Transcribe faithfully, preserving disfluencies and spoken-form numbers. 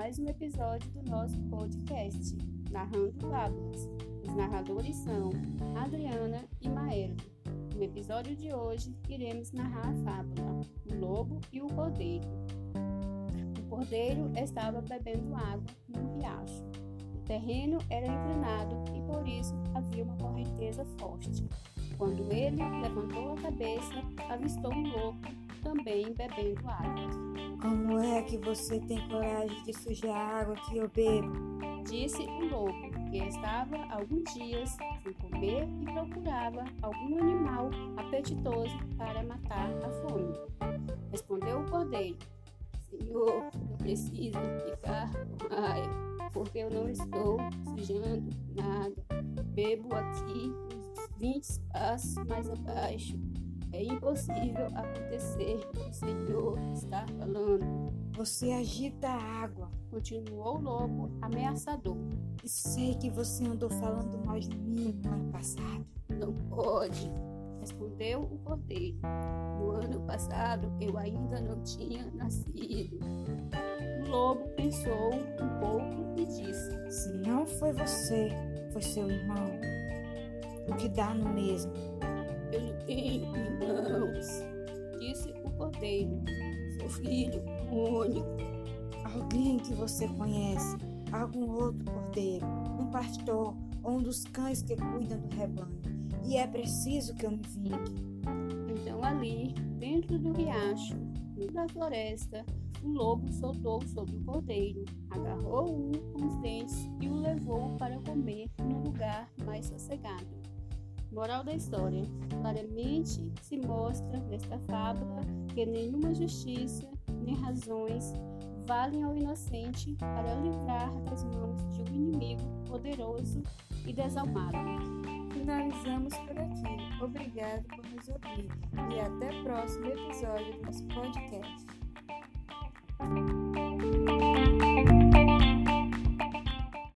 mais um episódio do nosso podcast, Narrando Fábulas. Os narradores são Adriana e Mauro. No episódio de hoje, iremos narrar a fábula, o lobo e o cordeiro. O cordeiro estava bebendo água num riacho. O terreno era inclinado e por isso havia uma correnteza forte. Quando ele levantou a cabeça, avistou um lobo também bebendo água. Como é que você tem coragem de sujar a água que eu bebo? Disse o lobo, que estava há alguns dias sem comer e procurava algum animal apetitoso para matar a fome. Respondeu o cordeiro: Senhor, eu preciso ficar com água, porque eu não estou sujando nada. Bebo aqui uns vinte passos mais abaixo. É impossível acontecer, o Senhor está falando. Você agita a água, continuou o lobo ameaçador. E sei que você andou falando mal de mim no ano passado. Não pode, respondeu o cordeiro. No ano passado eu ainda não tinha nascido. O lobo pensou um pouco e disse: Se não foi você, foi seu irmão. O que dá no mesmo? Eu não tenho irmãos, disse o cordeiro. Sou filho único. Alguém que você conhece, algum outro cordeiro, um pastor ou um dos cães que cuidam do rebanho. E é preciso que eu me vingue. Então ali, dentro do riacho, da floresta, o lobo soltou sobre o cordeiro, agarrou-o com os dentes e o levou para comer num lugar mais sossegado. Moral da história: claramente se mostra nesta fábula que nenhuma justiça nem razões valem ao inocente para livrar das mãos de um inimigo poderoso e desalmado. Finalizamos por aqui. Obrigado por nos ouvir e até o próximo episódio do nosso podcast.